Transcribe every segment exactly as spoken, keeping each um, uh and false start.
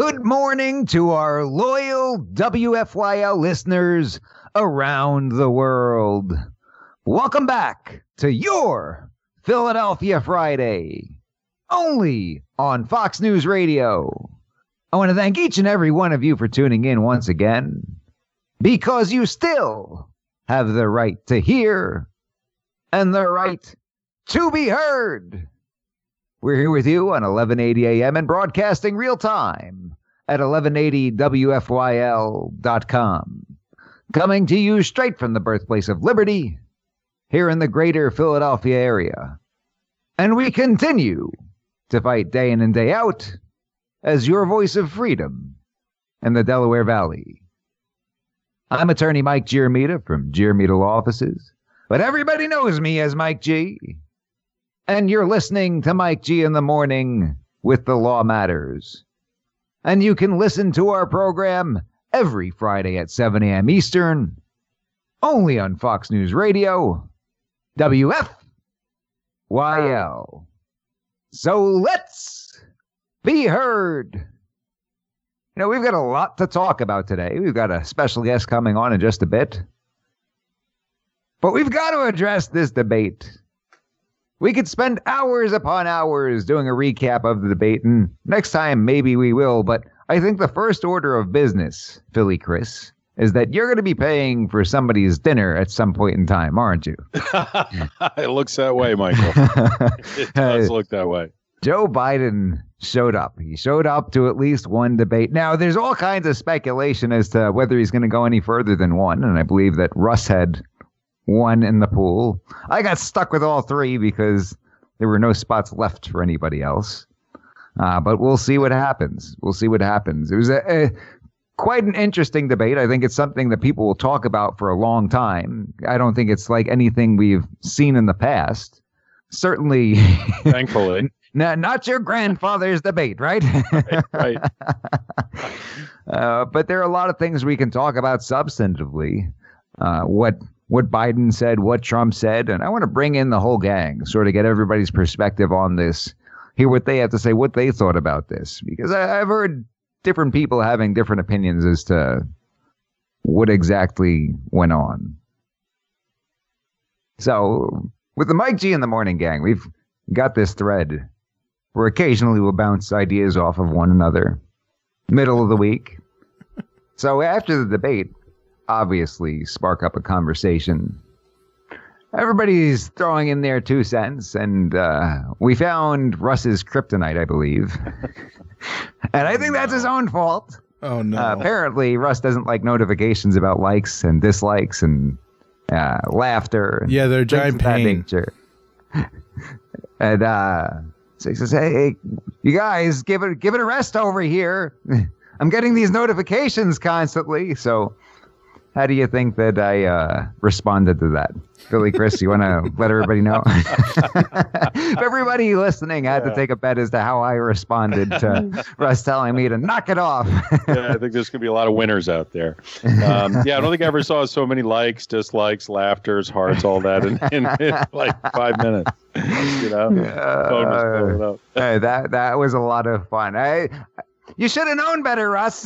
Good morning to our loyal W F Y L listeners around the world. Welcome back to your Philadelphia Friday, only on Fox News Radio. I want to thank each and every one of you for tuning in once again, because you still have the right to hear and the right to be heard. We're here with you on eleven eighty a.m. and broadcasting real time at eleven eighty W F Y L dot com. Coming to you straight from the birthplace of liberty here in the greater Philadelphia area. And we continue to fight day in and day out as your voice of freedom in the Delaware Valley. I'm attorney Mike Giermeta from Giermeta Law Offices, but everybody knows me as Mike G. And you're listening to Mike G in the Morning with The Law Matters. And you can listen to our program every Friday at seven a.m. Eastern, only on Fox News Radio, W F Y L. So let's be heard. You know, we've got a lot to talk about today. We've got a special guest coming on in just a bit. But we've got to address this debate. We could spend hours upon hours doing a recap of the debate, and next time maybe we will, but I think the first order of business, Philly Chris, is that you're going to be paying for somebody's dinner at some point in time, aren't you? It looks that way, Michael. It does look that way. Joe Biden showed up. He showed up to at least one debate. Now, there's all kinds of speculation as to whether he's going to go any further than one, and I believe that Russ had one in the pool. I got stuck with all three because there were no spots left for anybody else. Uh, but we'll see what happens. We'll see what happens. It was a, a, quite an interesting debate. I think it's something that people will talk about for a long time. I don't think it's like anything we've seen in the past. Certainly. Thankfully. No, not your grandfather's debate, right? Right, right. uh, but there are a lot of things we can talk about substantively. Uh, what... What Biden said, what Trump said, and I want to bring in the whole gang, sort of get everybody's perspective on this, hear what they have to say, what they thought about this, because I, I've heard different people having different opinions as to what exactly went on. So with the Mike G in the Morning gang, we've got this thread where occasionally we'll bounce ideas off of one another, middle of the week. So after the debate, obviously spark up a conversation. Everybody's throwing in their two cents, and uh, we found Russ's kryptonite, I believe. And I think that's his own fault. Oh, no. Uh, apparently, Russ doesn't like notifications about likes and dislikes and uh, laughter. And yeah, they're giant pain. And uh, so he says, hey, hey, you guys, give it, give it a rest over here. I'm getting these notifications constantly, so... How do you think that I uh, responded to that? Philly Chris, you want to let everybody know? Everybody listening had yeah. to take a bet as to how I responded to Russ telling me to knock it off. Yeah, I think there's going to be a lot of winners out there. Um, yeah, I don't think I ever saw so many likes, dislikes, laughters, hearts, all that in, in, in like five minutes. You know, uh, phone was blowing up. Hey, that, that was a lot of fun. I... You should have known better, Russ.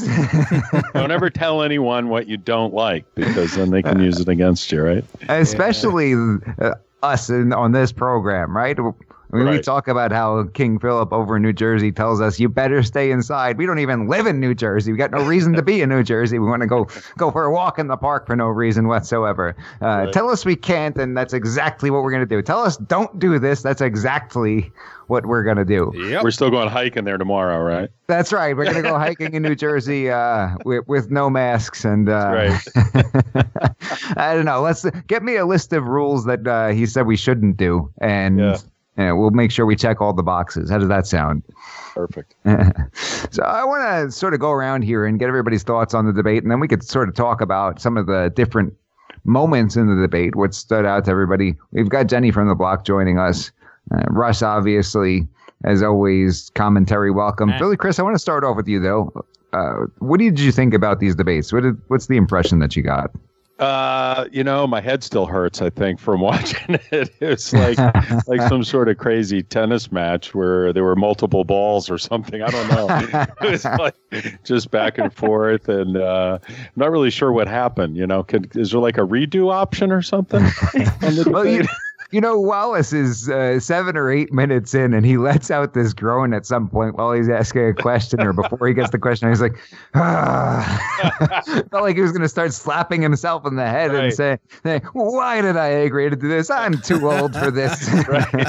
Don't ever tell anyone what you don't like, because then they can use it against you, right? Especially yeah. uh, us in, on this program, right? I mean, right. We talk about how King Philip over in New Jersey tells us, you better stay inside. We don't even live in New Jersey. We got no reason to be in New Jersey. We want to go go for a walk in the park for no reason whatsoever. Uh, right. Tell us we can't, and that's exactly what we're going to do. Tell us don't do this. That's exactly what we're going to do. Yep. We're still going hiking there tomorrow, right? That's right. We're going to go hiking in New Jersey uh, with, with no masks. And uh, that's right. I don't know. Let's get me a list of rules that uh, he said we shouldn't do. And yeah. Yeah, we'll make sure we check all the boxes. How does that sound? Perfect. So I want to sort of go around here and get everybody's thoughts on the debate, and then we could sort of talk about some of the different moments in the debate, what stood out to everybody. We've got Jenny from the block joining us. Uh, Russ, obviously, as always, commentary welcome. Right. Philly Chris, I want to start off with you, though. Uh, what did you think about these debates? What did, what's the impression that you got? Uh, you know, my head still hurts, I think, from watching it. It was like like some sort of crazy tennis match where there were multiple balls or something. I don't know. It was like just back and forth. And uh, I'm not really sure what happened. You know, can, is there like a redo option or something? Well, you, you know, Wallace is uh, seven or eight minutes in and he lets out this groan at some point while he's asking a question or before he gets the question. He's like, ah. Felt like he was going to start slapping himself in the head right. and say, hey, why did I agree to do this? I'm too old for this. Right.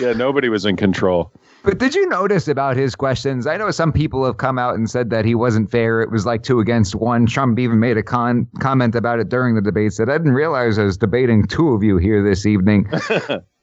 Yeah, nobody was in control. But did you notice about his questions? I know some people have come out and said that he wasn't fair. It was like two against one. Trump even made a con- comment about it during the debate. Said, I didn't realize I was debating two of you here this evening.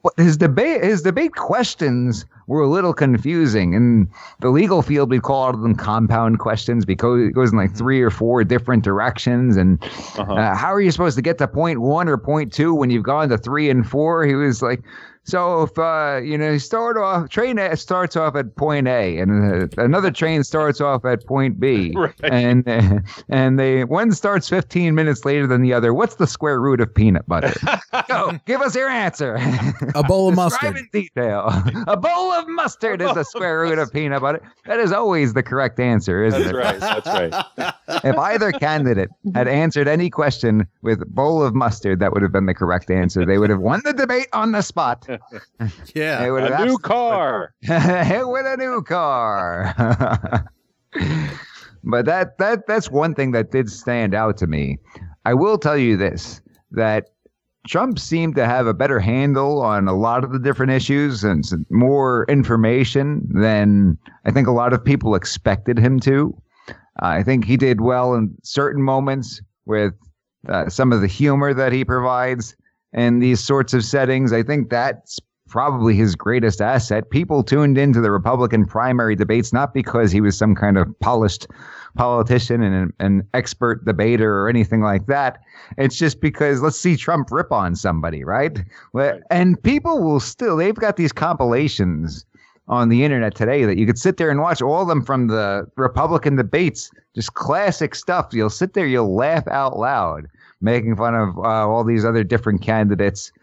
But his debate, his debate questions were a little confusing. In the legal field, we call all of them compound questions because it goes in like three or four different directions. And uh-huh. uh, how are you supposed to get to point one or point two when you've gone to three and four? He was like, so if, uh, you know, start off, train starts off at point A and uh, another train starts off at point B. Right. And uh, and they one starts fifteen minutes later than the other. What's the square root of peanut butter? Go, give us your answer. A bowl of mustard. Describe in detail. A bowl of mustard is the square root of peanut butter. That is always the correct answer, isn't it? That's right. That's right. If either candidate had answered any question with bowl of mustard, that would have been the correct answer. They would have won the debate on the spot. Yeah, a new, a new car. With a new car. But that that that's one thing that did stand out to me. I will tell you this, that Trump seemed to have a better handle on a lot of the different issues and more information than I think a lot of people expected him to. Uh, I think he did well in certain moments with uh, some of the humor that he provides in these sorts of settings. I think that's probably his greatest asset. People tuned into the Republican primary debates not because he was some kind of polished politician and an, an expert debater or anything like that. It's just because let's see Trump rip on somebody, right? right? And people will still, they've got these compilations on the internet today that you could sit there and watch all of them from the Republican debates, just classic stuff. You'll sit there, you'll laugh out loud, making fun of uh, all these other different candidates.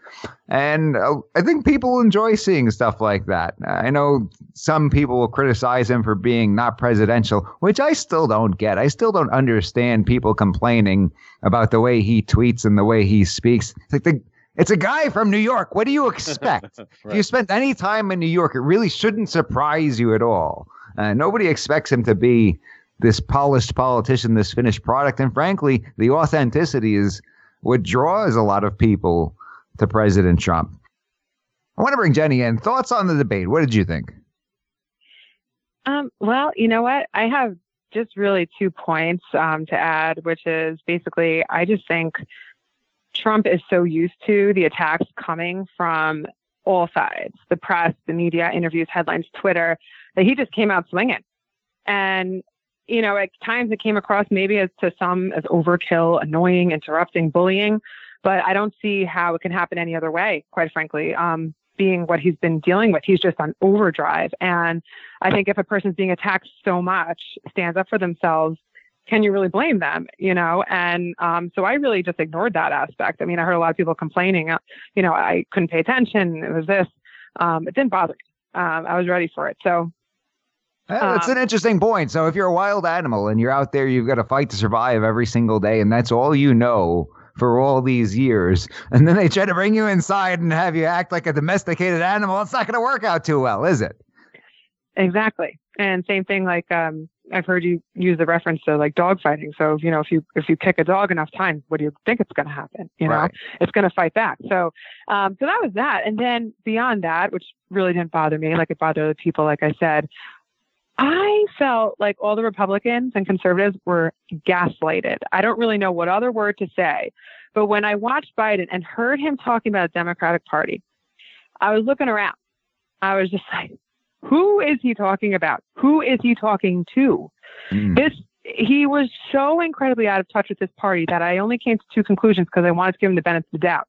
And uh, I think people enjoy seeing stuff like that. I know some people will criticize him for being not presidential, which I still don't get. I still don't understand people complaining about the way he tweets and the way he speaks. It's like the, it's a guy from New York. What do you expect? Right. If you spent any time in New York, it really shouldn't surprise you at all. Uh, nobody expects him to be this polished politician, this finished product. And frankly, the authenticity is what draws a lot of people to President Trump. I want to bring Jenny in. Thoughts on the debate. What did you think? Um, well, you know what? I have just really two points um, to add, which is basically, I just think Trump is so used to the attacks coming from all sides, the press, the media, interviews, headlines, Twitter, that he just came out swinging. And you know, at times it came across maybe as to some as overkill, annoying, interrupting, bullying, but I don't see how it can happen any other way, quite frankly, um, being what he's been dealing with. He's just on overdrive. And I think if a person's being attacked so much, stands up for themselves, can you really blame them? You know, and um, so I really just ignored that aspect. I mean, I heard a lot of people complaining, you know, I couldn't pay attention. It was this. Um, it didn't bother me. Um, I was ready for it. So well, that's an interesting point. So if you're a wild animal and you're out there, you've got to fight to survive every single day. And that's all you know for all these years. And then they try to bring you inside and have you act like a domesticated animal. It's not going to work out too well, is it? Exactly. And same thing, like um, I've heard you use the reference to like dog fighting. So, you know, if you if you kick a dog enough times, what do you think it's going to happen? You know, right. It's going to fight back. So um, so that was that. And then beyond that, which really didn't bother me, like it bothered other people, like I said, I felt like all the Republicans and conservatives were gaslighted. I don't really know what other word to say, but when I watched Biden and heard him talking about the Democratic Party, I was looking around. I was just like, who is he talking about? Who is he talking to? Mm. This he was so incredibly out of touch with this party that I only came to two conclusions because I wanted to give him the benefit of the doubt.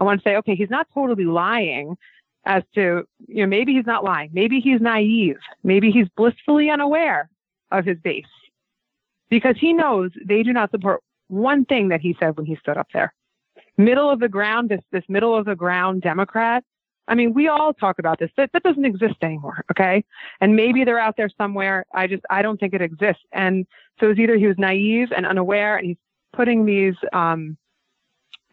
I want to say, okay, he's not totally lying. As to, you know, maybe he's not lying. Maybe he's naive. Maybe he's blissfully unaware of his base because he knows they do not support one thing that he said when he stood up there. Middle of the ground, this this middle of the ground Democrat. I mean, we all talk about this. That, that doesn't exist anymore, okay? And maybe they're out there somewhere. I just, I don't think it exists. And so it's either he was naive and unaware, and he's putting these um,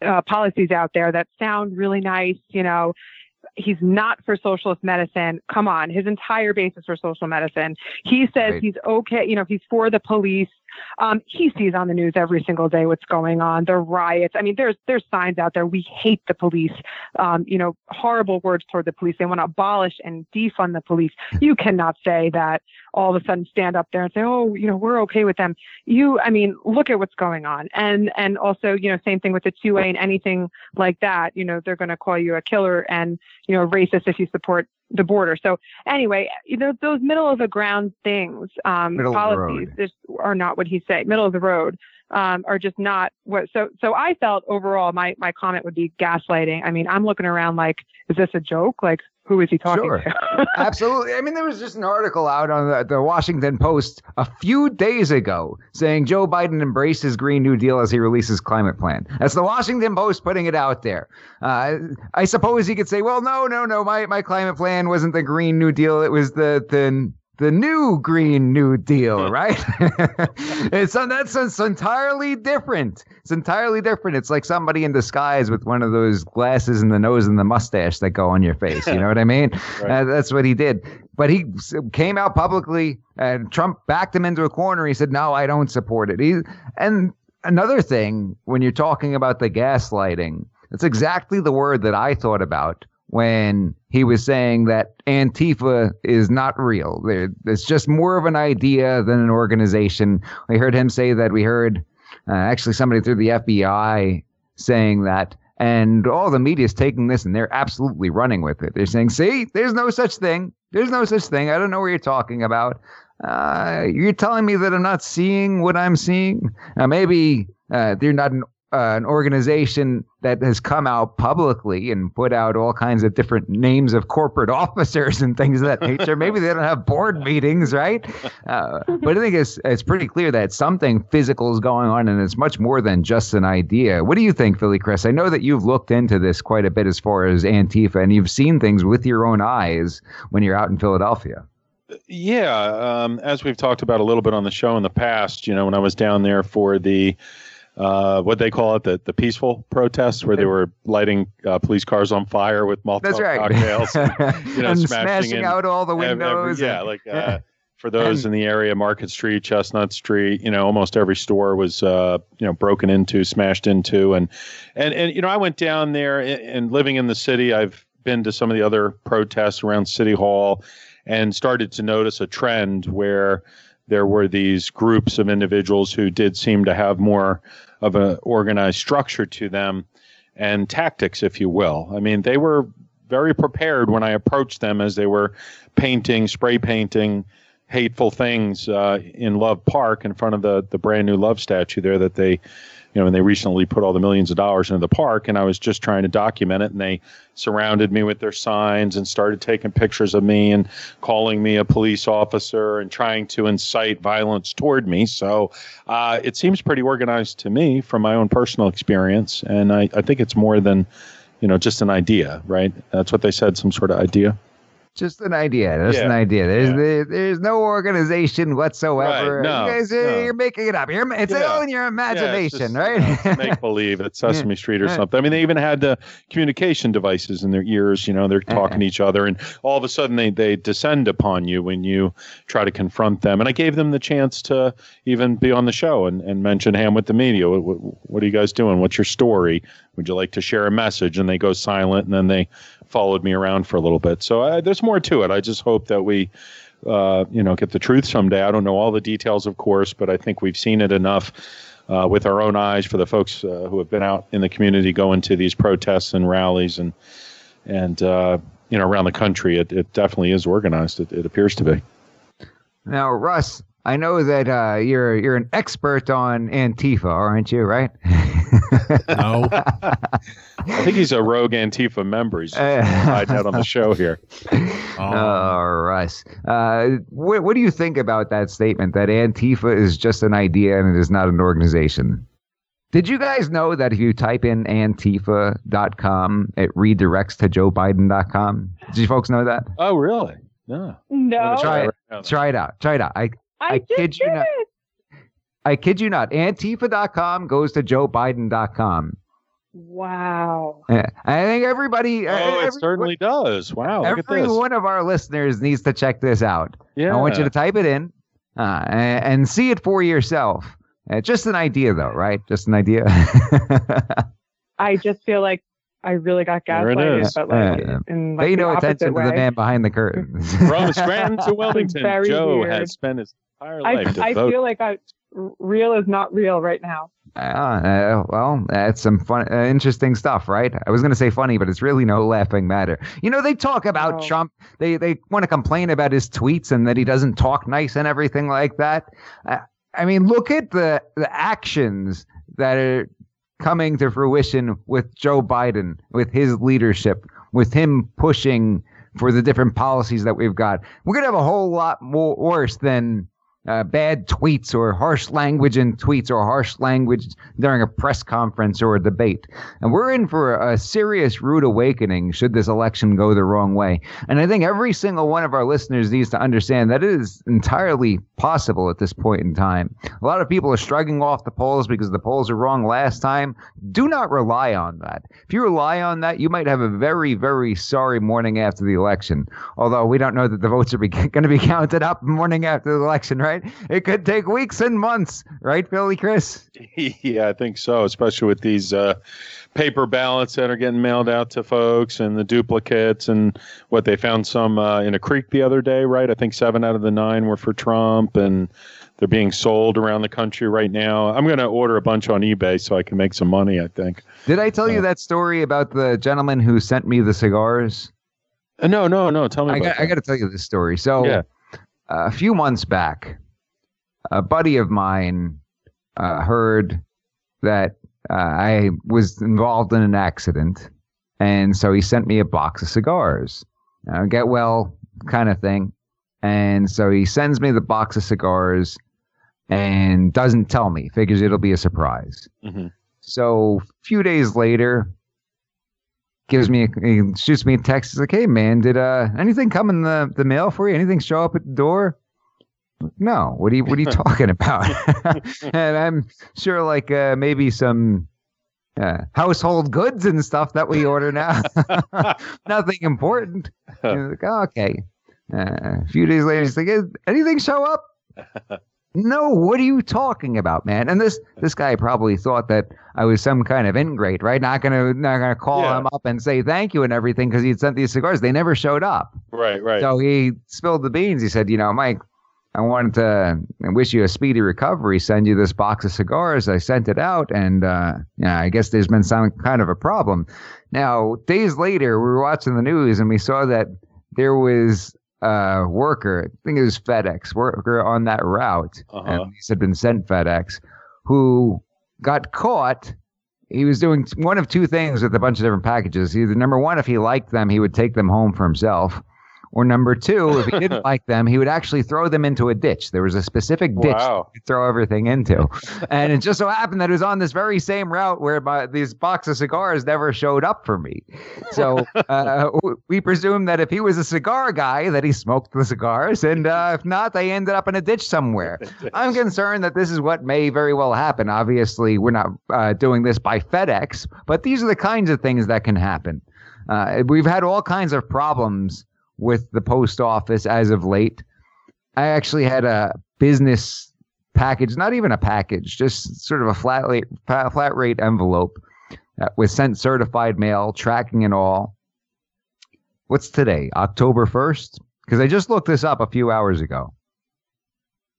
uh, policies out there that sound really nice, you know. He's not for socialist medicine. Come on. His entire basis for social medicine. He says right. He's okay. You know, he's for the police. Um, he sees on the news every single day what's going on, the riots. I mean, there's there's signs out there. We hate the police. Um, you know, horrible words toward the police. They want to abolish and defund the police. You cannot say that all of a sudden stand up there and say, oh, you know, we're okay with them. You, I mean, look at what's going on. And and also, you know, same thing with the two A and anything like that. You know, they're going to call you a killer and, you know, racist if you support the border. So anyway, you know, those middle of the ground things, um, middle policies just are not what he said. Middle of the road um, are just not what. So, so I felt overall my, my comment would be gaslighting. I mean, I'm looking around like, is this a joke? Like, who is he talking sure. to? Absolutely. I mean, there was just an article out on the, the Washington Post a few days ago saying Joe Biden embraces Green New Deal as he releases climate plan. That's the Washington Post putting it out there. Uh, I suppose he could say, well, no, no, no. My, my climate plan wasn't the Green New Deal. It was the the, the new Green New Deal, right? it's That's it's entirely different. It's entirely different. It's like somebody in disguise with one of those glasses and the nose and the mustache that go on your face. You know what I mean? Right. Uh, that's what he did. But he came out publicly and Trump backed him into a corner. He said, no, I don't support it. He, and another thing, when you're talking about the gaslighting, that's exactly the word that I thought about when he was saying that Antifa is not real. They're, it's just more of an idea than an organization. We heard him say that. We heard... Uh, actually, somebody through the F B I saying that, and all the media is taking this and they're absolutely running with it. They're saying, see, there's no such thing. There's no such thing. I don't know what you're talking about. Uh, you're telling me that I'm not seeing what I'm seeing. Now, maybe uh, they're not an, uh, an organization that has come out publicly and put out all kinds of different names of corporate officers and things of that nature. Maybe they don't have board meetings, right? Uh, but I think it's it's pretty clear that something physical is going on, and it's much more than just an idea. What do you think, Philly Chris? I know that you've looked into this quite a bit as far as Antifa, and you've seen things with your own eyes when you're out in Philadelphia. Yeah, um, as we've talked about a little bit on the show in the past, you know, when I was down there for the Uh, what they call it, the, the peaceful protests where they were lighting uh, police cars on fire with Molotov right. cocktails, and, you know, and smashing, smashing in out all the windows. Every, yeah, and, like uh, yeah. for those and, in the area, Market Street, Chestnut Street, you know, almost every store was, uh, you know, broken into, smashed into, and and and you know, I went down there and, and living in the city, I've been to some of the other protests around City Hall, and started to notice a trend where there were these groups of individuals who did seem to have more of an organized structure to them and tactics, if you will. I mean, they were very prepared when I approached them as they were painting, spray painting hateful things uh, in Love Park in front of the, the brand new Love statue there that they, you know, and they recently put all the millions of dollars into the park. And I was just trying to document it. And they surrounded me with their signs and started taking pictures of me and calling me a police officer and trying to incite violence toward me. So uh, it seems pretty organized to me from my own personal experience. And I, I think it's more than, you know, just an idea, right? That's what they said, some sort of idea. Just an idea. Just yeah. an idea. There's yeah. there, there's no organization whatsoever. Right. No, you guys, no. You're making it up. You're, it's yeah. all in your imagination, yeah, it's just, right? You know, make-believe at Sesame Street or something. I mean, they even had the communication devices in their ears. You know, they're talking uh-huh. to each other. And all of a sudden, they, they descend upon you when you try to confront them. And I gave them the chance to even be on the show and, and mention, hey, I'm with the media. What, what, what are you guys doing? What's your story? Would you like to share a message? And they go silent, and then they followed me around for a little bit. So I, there's more to it. I just hope that we, uh, you know, get the truth someday. I don't know all the details, of course, but I think we've seen it enough uh, with our own eyes for the folks uh, who have been out in the community going to these protests and rallies and, and uh, you know, around the country. It, it definitely is organized. It, it appears to be. Now, Russ, I know that uh, you're you're an expert on Antifa, aren't you, right? No. I think he's a rogue Antifa member. He's hiding uh, out on the show here. Oh, uh, Russ. Uh, wh- what do you think about that statement that Antifa is just an idea and it is not an organization? Did you guys know that if you type in Antifa dot com, it redirects to Joe Biden dot com? Did you folks know that? Oh, really? No. No. Try it. Try it out. Try it out. I, I, I just kid you did not. It. I kid you not. Antifa dot com goes to Joe Biden dot com. Wow. Yeah. I think everybody. Oh, every, it certainly every, does. Wow. Every look at this. One of our listeners needs to check this out. Yeah. I want you to type it in uh, and, and see it for yourself. Uh, just an idea, though, right? Just an idea. I just feel like I really got gaslighted, but like, uh, in, like they know the attention way. To the man behind the curtain. From Scranton to Wellington, Joe weird. Has spent his entire life. I, I feel like I, real is not real right now. Uh, uh, well, that's some fun, uh, interesting stuff, right? I was going to say funny, but it's really no laughing matter. You know, they talk about oh. Trump. They they want to complain about his tweets and that he doesn't talk nice and everything like that. Uh, I mean, look at the, the actions that are coming to fruition with Joe Biden, with his leadership, with him pushing for the different policies that we've got. We're going to have a whole lot more worse than uh, bad tweets or harsh language in tweets or harsh language during a press conference or a debate. And we're in for a serious rude awakening should this election go the wrong way. And I think every single one of our listeners needs to understand that it is entirely possible at this point in time. A lot of people are shrugging off the polls because the polls are wrong last time. Do not rely on that. If you rely on that, you might have a very, very sorry morning after the election. Although we don't know that the votes are be- going to be counted up morning after the election, right? It could take weeks and months, right, Philly Chris? Yeah, I think so, especially with these uh, paper ballots that are getting mailed out to folks and the duplicates and what they found some uh, in a creek the other day, right? I think seven out of the nine were for Trump, and they're being sold around the country right now. I'm going to order a bunch on eBay so I can make some money, I think. Did I tell uh, you that story about the gentleman who sent me the cigars? Uh, no, no, no. Tell me I about got, that. I got to tell you this story. So yeah. uh, a few months back, a buddy of mine uh, heard that uh, I was involved in an accident. And so he sent me a box of cigars, uh, get well kind of thing. And so he sends me the box of cigars and doesn't tell me, figures it'll be a surprise. Mm-hmm. So a few days later, gives me, a, he shoots me a text. He's like, hey, man, did uh, anything come in the, the mail for you? Anything show up at the door? No. What are you, what are you talking about? And I'm sure like uh, maybe some uh, household goods and stuff that we order now. Nothing important. He's like, oh, okay. Uh, a few days later, he's like, anything show up? No, what are you talking about, man? And this this guy probably thought that I was some kind of ingrate, right? Not gonna not gonna call yeah. him up and say thank you and everything because he'd sent these cigars. They never showed up. Right, right. So he spilled the beans. He said, you know, Mike, I wanted to wish you a speedy recovery, send you this box of cigars. I sent it out, and uh, yeah, I guess there's been some kind of a problem. Now, days later, we were watching the news, and we saw that there was Uh, worker, I think it was FedEx, worker on that route, uh-huh. and these had been sent FedEx, who got caught. He was doing one of two things with a bunch of different packages. Either number one, if he liked them, he would take them home for himself. Or number two, if he didn't like them, he would actually throw them into a ditch. There was a specific ditch wow. to throw everything into. And it just so happened that it was on this very same route where my, these box of cigars never showed up for me. So uh, we presume that if he was a cigar guy, that he smoked the cigars. And uh, if not, they ended up in a ditch somewhere. I'm concerned that this is what may very well happen. Obviously, we're not uh, doing this by FedEx, but these are the kinds of things that can happen. Uh, we've had all kinds of problems with the post office as of late. I actually had a business package, not even a package, just sort of a flat rate, flat rate envelope that was sent certified mail, tracking and all. What's today? October first? Because I just looked this up a few hours ago.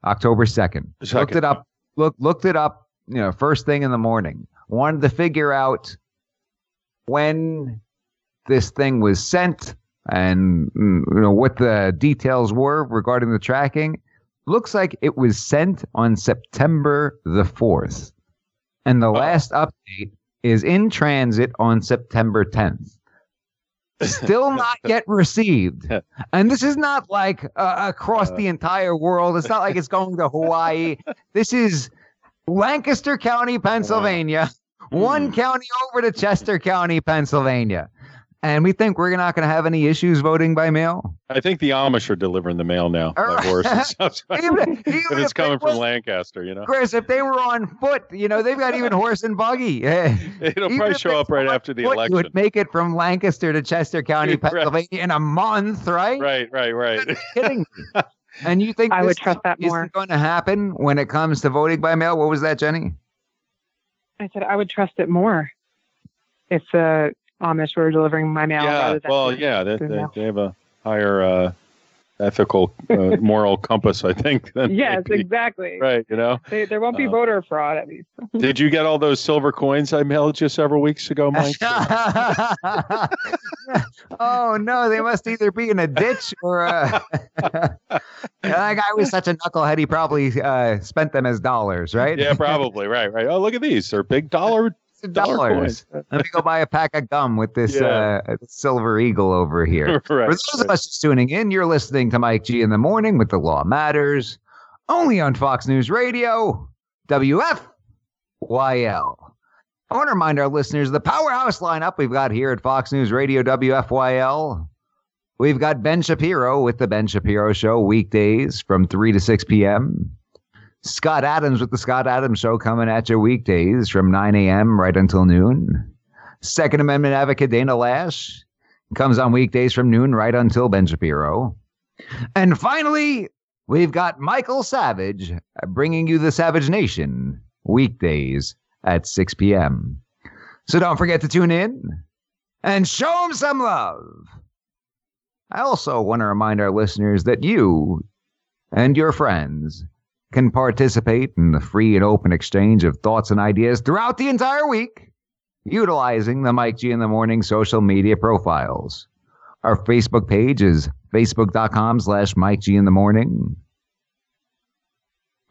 October second. Second. Looked it up. Look, looked it up, you know, first thing in the morning. Wanted to figure out when this thing was sent and you know what the details were regarding the tracking. Looks like it was sent on September the fourth. And the oh. last update is in transit on September tenth. Still not yet received. And this is not like uh, across uh, the entire world. It's not like it's going to Hawaii. This is Lancaster County, Pennsylvania, wow. one mm. county over to Chester County, Pennsylvania. And we think we're not going to have any issues voting by mail. I think the Amish are delivering the mail now. Right. Like horses. even, even if it's coming from was, Lancaster, you know. Chris, if they were on foot, you know, they've got even horse and buggy. It'll even probably show up right after the foot, election. You would make it from Lancaster to Chester County, Pennsylvania right. in a month, right? Right, right, right. You're kidding me. And you think I this would trust that isn't more. Going to happen when it comes to voting by mail? What was that, Jenny? I said I would trust it more if the Amish were delivering my mail. Yeah, well, than yeah, they, they, they have a higher uh, ethical, uh, moral compass, I think. Than yes, maybe. Exactly. Right, you know? They, there won't be uh, voter fraud, at least. Did you get all those silver coins I mailed you several weeks ago, Mike? Oh, no, they must either be in a ditch or a... That guy was such a knucklehead, he probably uh, spent them as dollars, right? Yeah, probably, right, right. Oh, look at these. They're big dollar dollars. Let me go buy a pack of gum with this yeah. uh, silver eagle over here. Right, for those right. of us just tuning in, you're listening to Mike G in the Morning with The Law Matters, only on Fox News Radio, W F Y L. I want to remind our listeners the powerhouse lineup we've got here at Fox News Radio, W F Y L. We've got Ben Shapiro with The Ben Shapiro Show weekdays from three to six p.m. Scott Adams with The Scott Adams Show coming at you weekdays from nine a.m. right until noon. Second Amendment advocate Dana Lash comes on weekdays from noon right until Ben Shapiro. And finally, we've got Michael Savage bringing you the Savage Nation weekdays at six p.m. So don't forget to tune in and show them some love. I also want to remind our listeners that you and your friends can participate in the free and open exchange of thoughts and ideas throughout the entire week, utilizing the Mike G in the Morning social media profiles. Our Facebook page is facebook.com slash Mike G in the Morning.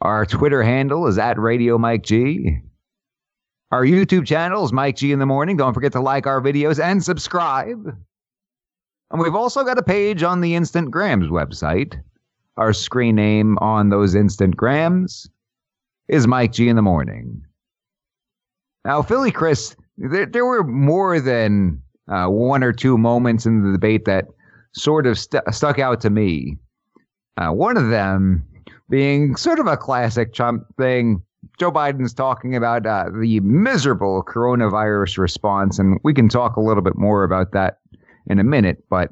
Our Twitter handle is at Radio Mike G. Our YouTube channel is Mike G in the Morning. Don't forget to like our videos and subscribe. And we've also got a page on the Instant Grams website. Our screen name on those Instant Grams is Mike G in the Morning. Now, Philly Chris, there, there were more than uh, one or two moments in the debate that sort of st- stuck out to me. Uh, one of them being sort of a classic Trump thing. Joe Biden's talking about uh, the miserable coronavirus response, and we can talk a little bit more about that in a minute, but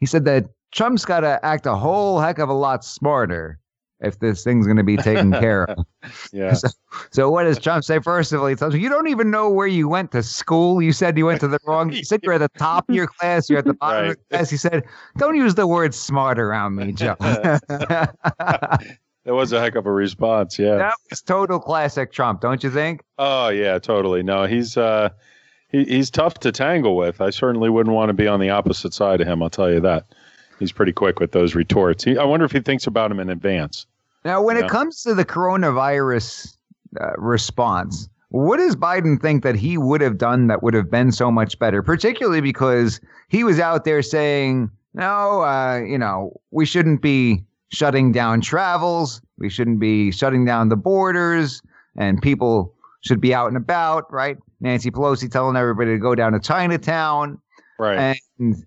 he said that Trump's got to act a whole heck of a lot smarter if this thing's going to be taken care of. Yeah. So, so what does Trump say? First of all, he tells you, you don't even know where you went to school. You said you went to the wrong. You said you're at the top of your class. You're at the bottom right. of the class. He said, don't use the word smart around me, Joe. That was a heck of a response. Yeah. That was total classic Trump, don't you think? Oh, yeah, totally. No, he's uh, he, he's tough to tangle with. I certainly wouldn't want to be on the opposite side of him. I'll tell you that. He's pretty quick with those retorts. He, I wonder if he thinks about them in advance. Now, when you know? it comes to the coronavirus uh, response, what does Biden think that he would have done that would have been so much better, particularly because he was out there saying, no, uh, you know, we shouldn't be shutting down travels. We shouldn't be shutting down the borders and people should be out and about. Right. Nancy Pelosi telling everybody to go down to Chinatown. Right. And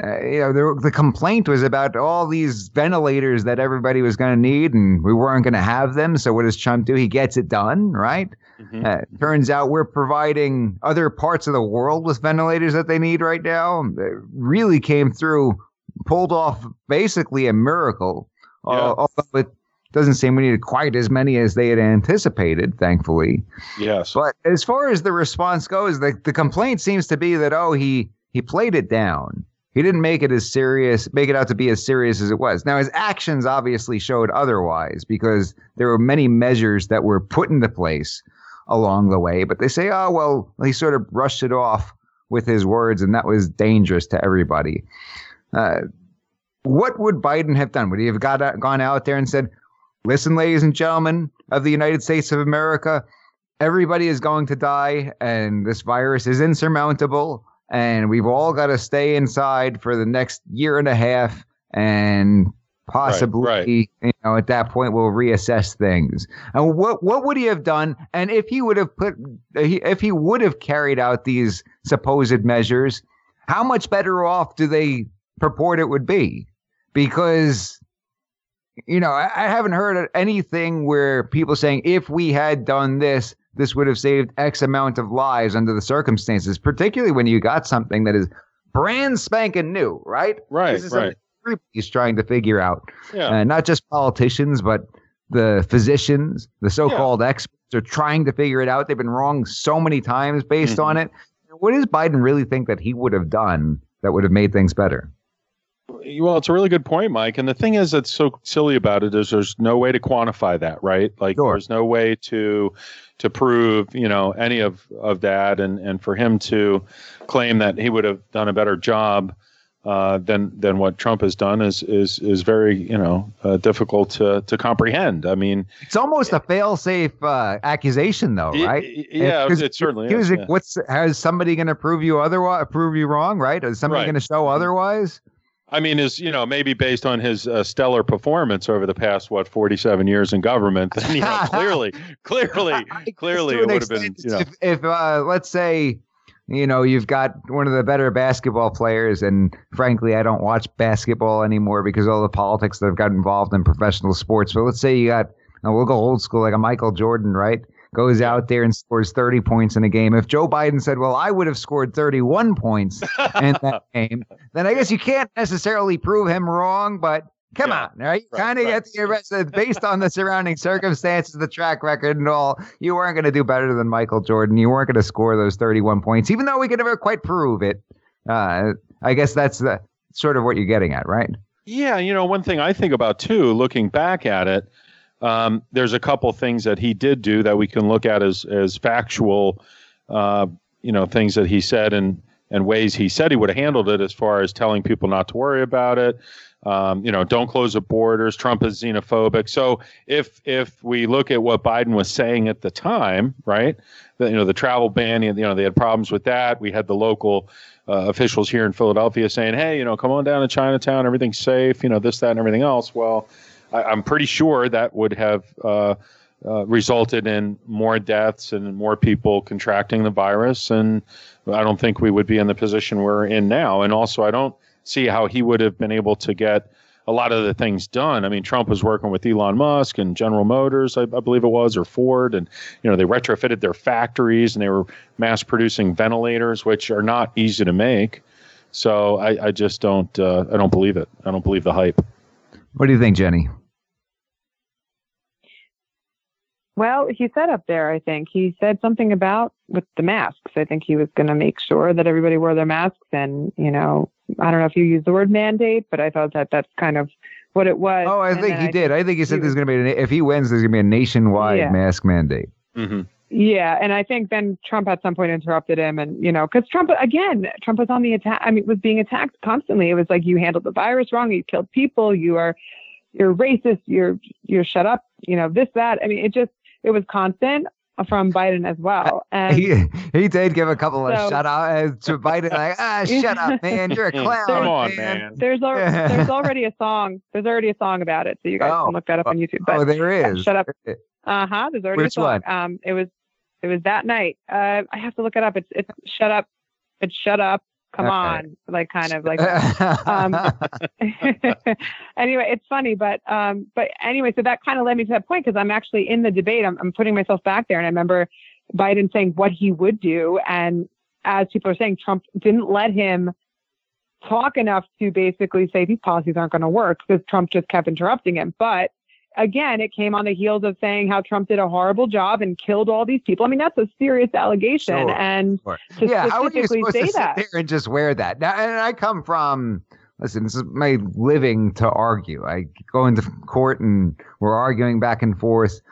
Uh, you know, the, the complaint was about all these ventilators that everybody was going to need and we weren't going to have them. So what does Trump do? He gets it done, right? Mm-hmm. Uh, turns out we're providing other parts of the world with ventilators that they need right now. It really came through, pulled off basically a miracle. Yeah. Uh, although it doesn't seem we needed quite as many as they had anticipated, thankfully. Yes. But as far as the response goes, the, the complaint seems to be that, oh, he, he played it down. He didn't make it as serious, make it out to be as serious as it was. Now, his actions obviously showed otherwise because there were many measures that were put into place along the way. But they say, oh, well, he sort of brushed it off with his words, and that was dangerous to everybody. Uh, what would Biden have done? Would he have got out, gone out there and said, listen, ladies and gentlemen of the United States of America, everybody is going to die, and this virus is insurmountable. And we've all got to stay inside for the next year and a half and Possibly, right, right. You know, at that point, we'll reassess things. And what what would he have done? And if he would have put, if he would have carried out these supposed measures, how much better off do they purport it would be? Because, you know, I, I haven't heard anything where people saying if we had done this, this would have saved X amount of lives under the circumstances. Particularly when you got something that is brand spanking new, right? Right, this is right. He's trying to figure out, yeah. uh, not just politicians, but the physicians, the so-called yeah. experts are trying to figure it out. They've been wrong so many times based mm-hmm. on it. What does Biden really think that he would have done that would have made things better? Well, it's a really good point, Mike. And the thing is that's so silly about it is there's no way to quantify that, right? Like sure. there's no way to to prove, you know, any of, of that. And, and for him to claim that he would have done a better job Uh, than than what Trump has done is is is very, you know, uh, difficult to to comprehend. I mean, it's almost a fail-safe uh, accusation, though, right? It, yeah, it, it certainly is. Yeah. What's is somebody going to prove you otherwise? Prove you wrong, right? Is somebody right. going to show otherwise? I mean, is you know maybe based on his uh, stellar performance over the past what forty-seven years in government? Then you know, clearly, clearly, clearly, it would have been. You know, if, if uh, let's say. You know, you've got one of the better basketball players, and frankly, I don't watch basketball anymore because of all the politics that have got involved in professional sports. But let's say you got, we'll go old school, like a Michael Jordan, right? Goes out there and scores thirty points in a game. If Joe Biden said, well, I would have scored thirty-one points in that game, then I guess you can't necessarily prove him wrong, but come yeah, on, right? You right, kind of right. get the arrest based on the surrounding circumstances, the track record and all. You weren't going to do better than Michael Jordan. You weren't going to score those thirty-one points, even though we could never quite prove it. Uh, I guess that's the sort of what you're getting at, right? Yeah. You know, one thing I think about, too, looking back at it, um, there's a couple things that he did do that we can look at as as factual, uh, you know, things that he said and, and ways he said he would have handled it as far as telling people not to worry about it. Um, you know, don't close the borders. Trump is xenophobic. So if if we look at what Biden was saying at the time, right, the, you know, the travel ban, you know, they had problems with that. We had the local uh, officials here in Philadelphia saying, hey, you know, come on down to Chinatown. Everything's safe, you know, this, that and everything else. Well, I, I'm pretty sure that would have uh, uh, resulted in more deaths and more people contracting the virus. And I don't think we would be in the position we're in now. And also, I don't see how he would have been able to get a lot of the things done. I mean, Trump was working with Elon Musk and General Motors, I, I believe it was, or Ford. And, you know, they retrofitted their factories and they were mass producing ventilators, which are not easy to make. So I, I just don't uh, I don't believe it. I don't believe the hype. What do you think, Jenny? Well, he said up there, I think he said something about with the masks. I think he was going to make sure that everybody wore their masks. And, you know, I don't know if you used the word mandate, but I thought that that's kind of what it was. Oh, I and think he I did. I think he said he, there's going to be, an, if he wins, there's going to be a nationwide yeah. mask mandate. Mm-hmm. Yeah. And I think then Trump at some point interrupted him. And, you know, because Trump, again, Trump was on the attack. I mean, was being attacked constantly. It was like, you handled the virus wrong. You killed people. You are, you're racist. You're, you're shut up. You know, this, that. I mean, it just, it was constant from Biden as well. And he he did give a couple so, of shut up to Biden, like, ah, shut up, man. You're a clown. Come on, man. man. There's, al- there's already a song. There's already a song about it. So you guys oh, can look that up on YouTube. But, oh, there is. Yeah, shut up. Uh-huh. There's already Which a song. One? Um, it was it was that night. Uh, I have to look it up. It's it's shut up. It's shut up. Come okay. on. Like kind of like um, anyway, it's funny, but um, but anyway, so that kind of led me to that point because I'm actually in the debate. I'm, I'm putting myself back there. And I remember Biden saying what he would do. And as people are saying, Trump didn't let him talk enough to basically say these policies aren't going to work because Trump just kept interrupting him. But again, it came on the heels of saying how Trump did a horrible job and killed all these people. I mean, that's a serious allegation. Sure, and sure. To yeah, how are you supposed say to that? Sit there and just wear that? Now, and I come from, listen, this is my living to argue. I go into court and we're arguing back and forth.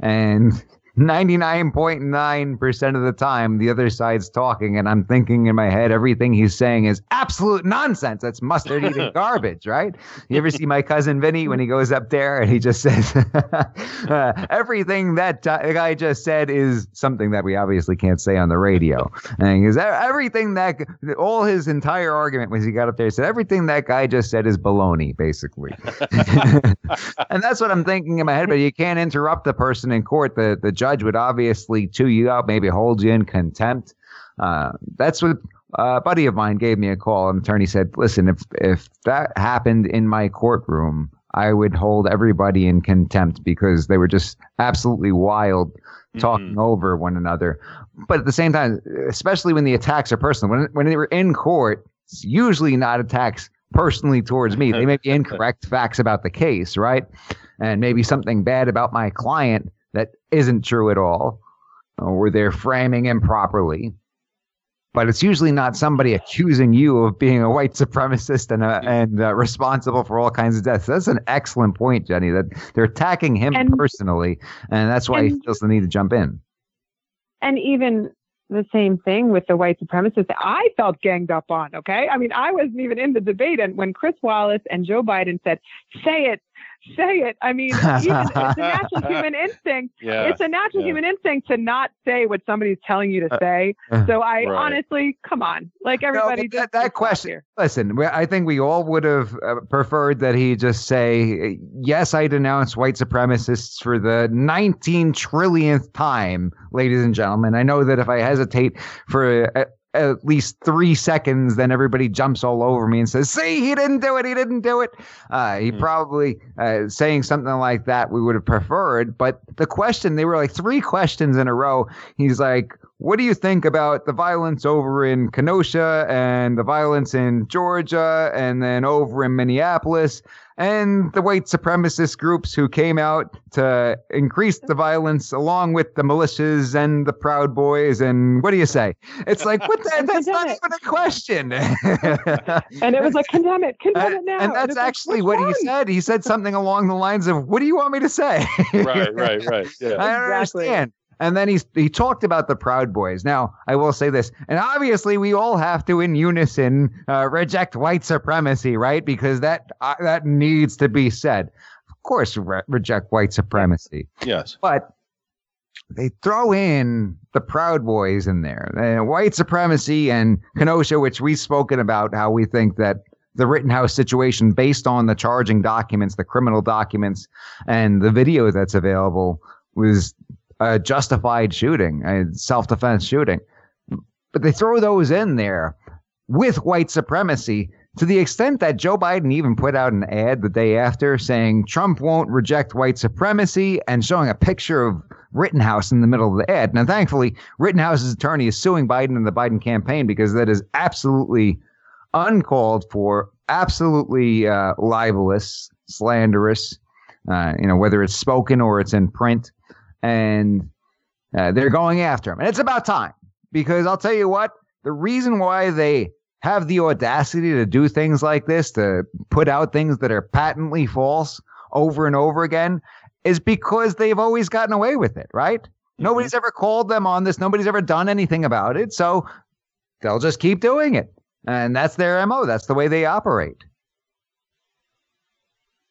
And ninety-nine point nine percent of the time, the other side's talking, and I'm thinking in my head, everything he's saying is absolute nonsense. That's mustard-eating garbage, right? You ever see my cousin Vinny when he goes up there and he just says, uh, everything that uh, guy just said is something that we obviously can't say on the radio. And he goes, everything that, all his entire argument was he got up there and said, everything that guy just said is baloney, basically. And that's what I'm thinking in my head, but you can't interrupt the person in court. The, the judge Judge would obviously chew you out, maybe hold you in contempt. Uh, that's what uh, a buddy of mine gave me a call. An attorney said, listen, if if that happened in my courtroom, I would hold everybody in contempt because they were just absolutely wild, talking mm-hmm. over one another. But at the same time, especially when the attacks are personal, when, when they were in court, it's usually not attacks personally towards me. They may be incorrect facts about the case, right? And maybe something bad about my client that isn't true at all, or they're framing improperly. But it's usually not somebody accusing you of being a white supremacist and uh, and uh, responsible for all kinds of deaths. That's an excellent point, Jenny, that they're attacking him and, personally, and that's why and, he feels the need to jump in. And even the same thing with the white supremacists I felt ganged up on, okay? I mean, I wasn't even in the debate. And when Chris Wallace and Joe Biden said, say it, say it. I mean, even, it's a natural human instinct. Yeah, it's a natural yeah. human instinct to not say what somebody's telling you to say. So I right. honestly, come on, like everybody. No, that, that question. Listen, I think we all would have preferred that he just say, yes, I denounce white supremacists for the nineteen trillionth time, ladies and gentlemen. I know that if I hesitate for uh, at least three seconds, then everybody jumps all over me and says, see, he didn't do it. He didn't do it. Uh, he mm. probably uh, saying something like that we would have preferred. But the question, they were like three questions in a row. He's like, what do you think about the violence over in Kenosha and the violence in Georgia and then over in Minneapolis and the white supremacist groups who came out to increase the violence along with the militias and the Proud Boys? And what do you say? It's like, what? The, that's not even a question. And it was like, condemn it, condemn it now. And that's and actually like, what wrong? He said. He said something along the lines of, what do you want me to say? Right, right, right. Yeah. I don't exactly. understand. And then he's, he talked about the Proud Boys. Now, I will say this. And obviously, we all have to, in unison, uh, reject white supremacy, right? Because that uh, that needs to be said. Of course, re- reject white supremacy. Yes. But they throw in the Proud Boys in there. Uh, white supremacy and Kenosha, which we've spoken about, how we think that the Rittenhouse situation, based on the charging documents, the criminal documents, and the video that's available, was a justified shooting, a self-defense shooting. But they throw those in there with white supremacy to the extent that Joe Biden even put out an ad the day after saying Trump won't reject white supremacy and showing a picture of Rittenhouse in the middle of the ad. Now, thankfully, Rittenhouse's attorney is suing Biden and the Biden campaign because that is absolutely uncalled for, absolutely uh, libelous, slanderous, uh, you know, whether it's spoken or it's in print. And uh, they're going after him. And it's about time, because I'll tell you what, the reason why they have the audacity to do things like this, to put out things that are patently false over and over again, is because they've always gotten away with it, right? Mm-hmm. Nobody's ever called them on this. Nobody's ever done anything about it. So they'll just keep doing it. And that's their M O. That's the way they operate.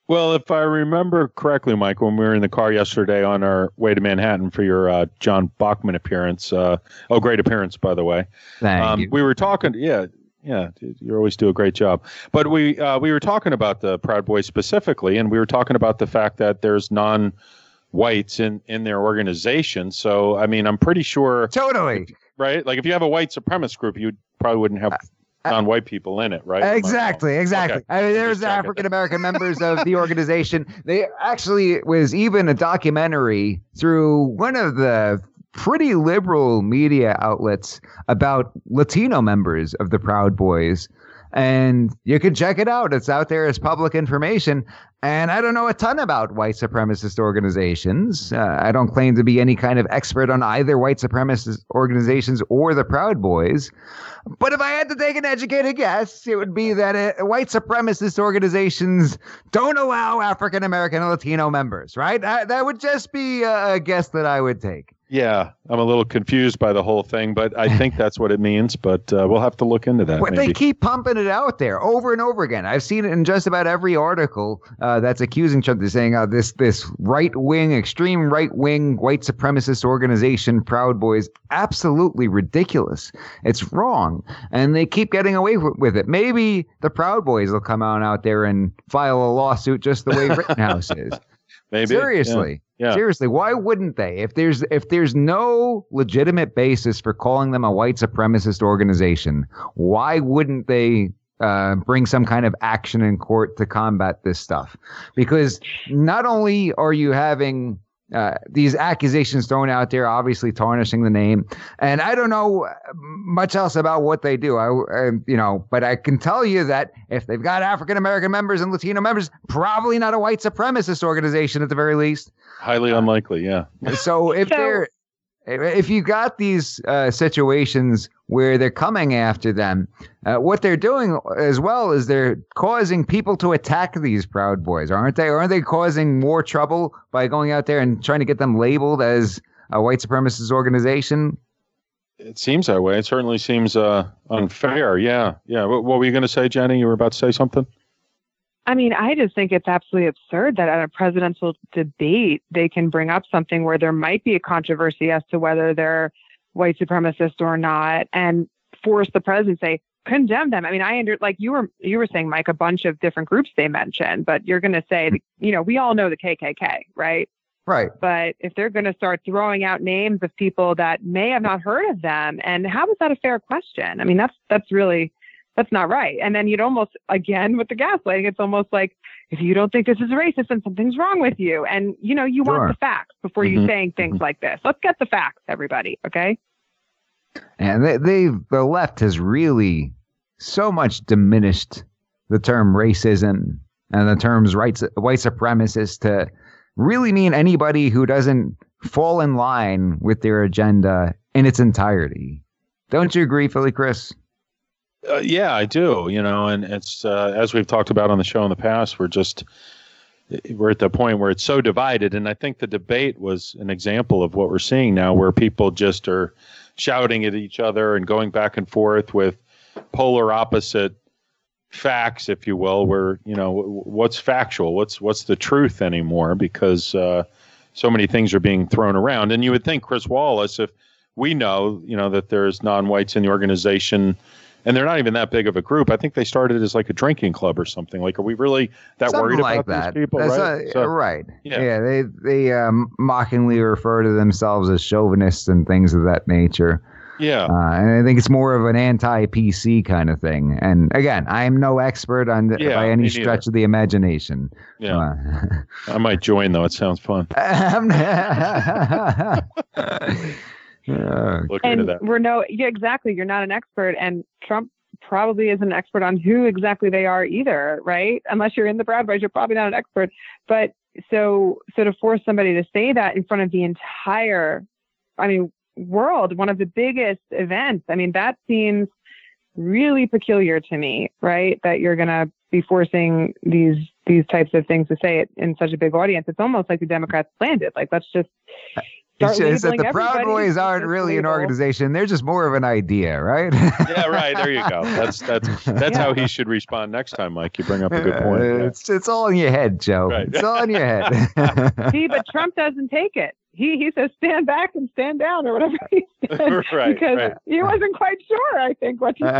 Well, if I remember correctly, Mike, when we were in the car yesterday on our way to Manhattan for your uh, John Bachman appearance, uh, oh, great appearance, by the way. Thank um, you. We were talking, yeah, yeah, you always do a great job. But we uh, we were talking about the Proud Boys specifically, and we were talking about the fact that there's non-whites in, in their organization. So, I mean, I'm pretty sure. Totally. Right? Like, if you have a white supremacists group, you probably wouldn't have non-white people in it, right? Exactly, exactly. Okay. I mean, there's African-American members of the organization. They actually, it was even a documentary through one of the pretty liberal media outlets about Latino members of the Proud Boys. And you can check it out. It's out there as public information. And I don't know a ton about white supremacist organizations. Uh, I don't claim to be any kind of expert on either white supremacist organizations or the Proud Boys. But if I had to take an educated guess, it would be that uh, white supremacist organizations don't allow African American and Latino members, right? I, that would just be a guess that I would take. Yeah, I'm a little confused by the whole thing, but I think that's what it means. But uh, we'll have to look into that. Well, maybe. They keep pumping it out there over and over again. I've seen it in just about every article uh, that's accusing Trump of saying uh, this this right wing, extreme right wing, white supremacist organization, Proud Boys, absolutely ridiculous. It's wrong. And they keep getting away w- with it. Maybe the Proud Boys will come on out there and file a lawsuit just the way Rittenhouse is. Maybe. Seriously. Yeah. Yeah. Seriously, why wouldn't they? If there's if there's no legitimate basis for calling them a white supremacist organization, why wouldn't they uh, bring some kind of action in court to combat this stuff? Because not only are you having uh, these accusations thrown out there, obviously tarnishing the name, and I don't know much else about what they do. I, I you know, but I can tell you that if they've got African American members and Latino members, probably not a white supremacist organization at the very least. Highly unlikely, yeah. So if they're, if you got these uh, situations where they're coming after them, uh, what they're doing as well is they're causing people to attack these Proud Boys, aren't they? Aren't they causing more trouble by going out there and trying to get them labeled as a white supremacist organization? It seems that way. It certainly seems uh, unfair. Yeah, yeah. What, what were you going to say, Jenny? You were about to say something? I mean, I just think it's absolutely absurd that at a presidential debate, they can bring up something where there might be a controversy as to whether they're white supremacist or not and force the president to say, condemn them. I mean, I under like you were you were saying, Mike, a bunch of different groups they mentioned, but you're going to say, you know, we all know the K K K, right? Right. But if they're going to start throwing out names of people that may have not heard of them, and how is that a fair question? I mean, that's that's really... That's not right. And then you'd almost, again, with the gaslighting, it's almost like, if you don't think this is racist, then something's wrong with you. And, you know, you sure. want the facts before mm-hmm. you're saying things mm-hmm. like this. Let's get the facts, everybody. Okay. And they, they've, the left has really so much diminished the term racism and the terms rights, white supremacist to really mean anybody who doesn't fall in line with their agenda in its entirety. Don't you agree, Philly Chris? Uh, yeah, I do. You know, and it's uh, as we've talked about on the show in the past, we're just we're at the point where it's so divided. And I think the debate was an example of what we're seeing now, where people just are shouting at each other and going back and forth with polar opposite facts, if you will, where, you know, what's factual, what's what's the truth anymore, because uh, so many things are being thrown around. And you would think Chris Wallace, if we know, you know, that there's non-whites in the organization. And they're not even that big of a group. I think they started as like a drinking club or something. Like, are we really that something worried like about that. These people? That's right. A, so, right. Yeah. yeah. They they um, mockingly refer to themselves as chauvinists and things of that nature. Yeah. Uh, and I think it's more of an anti-P C kind of thing. And again, I am no expert on the, yeah, by any stretch of the imagination. Yeah. Uh, I might join though. It sounds fun. Yeah. Look and into that. We're no, yeah, exactly. You're not an expert, and Trump probably isn't an expert on who exactly they are either, right? Unless you're in the Proud Boys, you're probably not an expert. But so, so to force somebody to say that in front of the entire, I mean, world, one of the biggest events, I mean, that seems really peculiar to me, right? That you're gonna be forcing these these types of things to say it in such a big audience. It's almost like the Democrats planned it. Like, let's just. It's just that the Proud Boys aren't really an organization. They're just more of an idea, right? Yeah, right. There you go. That's that's that's yeah. how he should respond next time, Mike. You bring up a good point. Yeah. It's it's all in your head, Joe. Right. It's all in your head. See, but Trump doesn't take it. He he says stand back and stand down or whatever he said right, because right. he wasn't quite sure. I think what he said.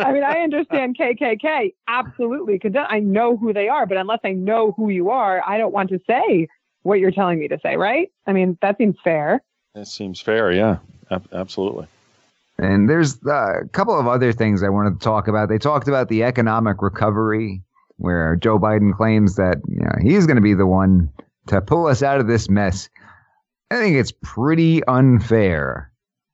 I mean, I understand K K K absolutely. I know who they are, but unless I know who you are, I don't want to say what you're telling me to say, right? I mean, that seems fair. That seems fair, yeah, ab- absolutely. And there's uh, a couple of other things I wanted to talk about. They talked about the economic recovery, where Joe Biden claims that, you know, he's going to be the one to pull us out of this mess. I think it's pretty unfair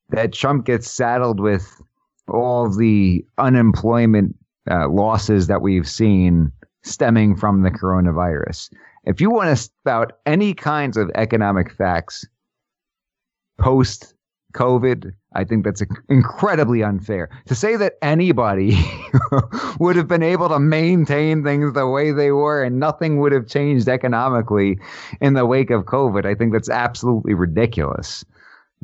that Trump gets saddled with all the unemployment uh, losses that we've seen stemming from the coronavirus. If you want to spout any kinds of economic facts post COVID. I think that's incredibly unfair. To say that anybody would have been able to maintain things the way they were and nothing would have changed economically in the wake of COVID, I think that's absolutely ridiculous.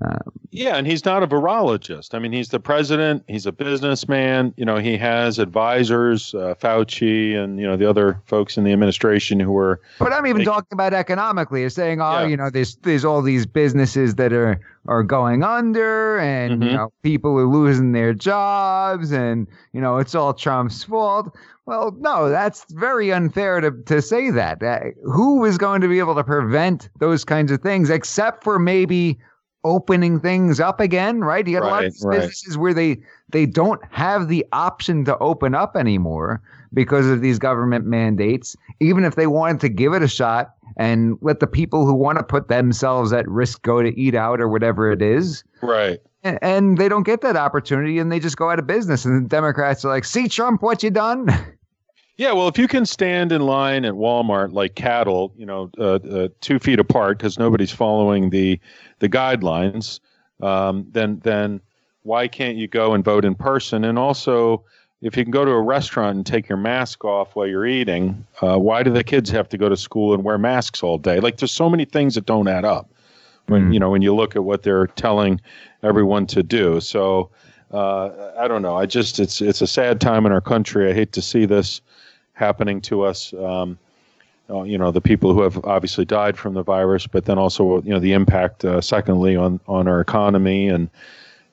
Um, yeah, and he's not a virologist. I mean, he's the president. He's a businessman. You know, he has advisors, uh, Fauci, and you know the other folks in the administration who are. But I'm even making, talking about economically. Is saying, oh, yeah. you know, there's there's all these businesses that are are going under, and mm-hmm. you know, people are losing their jobs, and you know, it's all Trump's fault. Well, no, that's very unfair to, to say that. Uh, who is going to be able to prevent those kinds of things, except for maybe opening things up again, right? You got right, a lot of right. businesses where they they don't have the option to open up anymore because of these government mandates. Even if they wanted to give it a shot and let the people who want to put themselves at risk go to eat out or whatever it is, right? And, and they don't get that opportunity, and they just go out of business. And the Democrats are like, "See, Trump, what you done?" Yeah, well, if you can stand in line at Walmart like cattle, you know, uh, uh, two feet apart because nobody's following the the guidelines, um, then then why can't you go and vote in person? And also, if you can go to a restaurant and take your mask off while you're eating, uh, why do the kids have to go to school and wear masks all day? Like, there's so many things that don't add up when mm-hmm. you know when you look at what they're telling everyone to do. So uh, I don't know. I just it's it's a sad time in our country. I hate to see this happening to us, um, you know, the people who have obviously died from the virus, but then also, you know, the impact, uh, secondly, on, on our economy and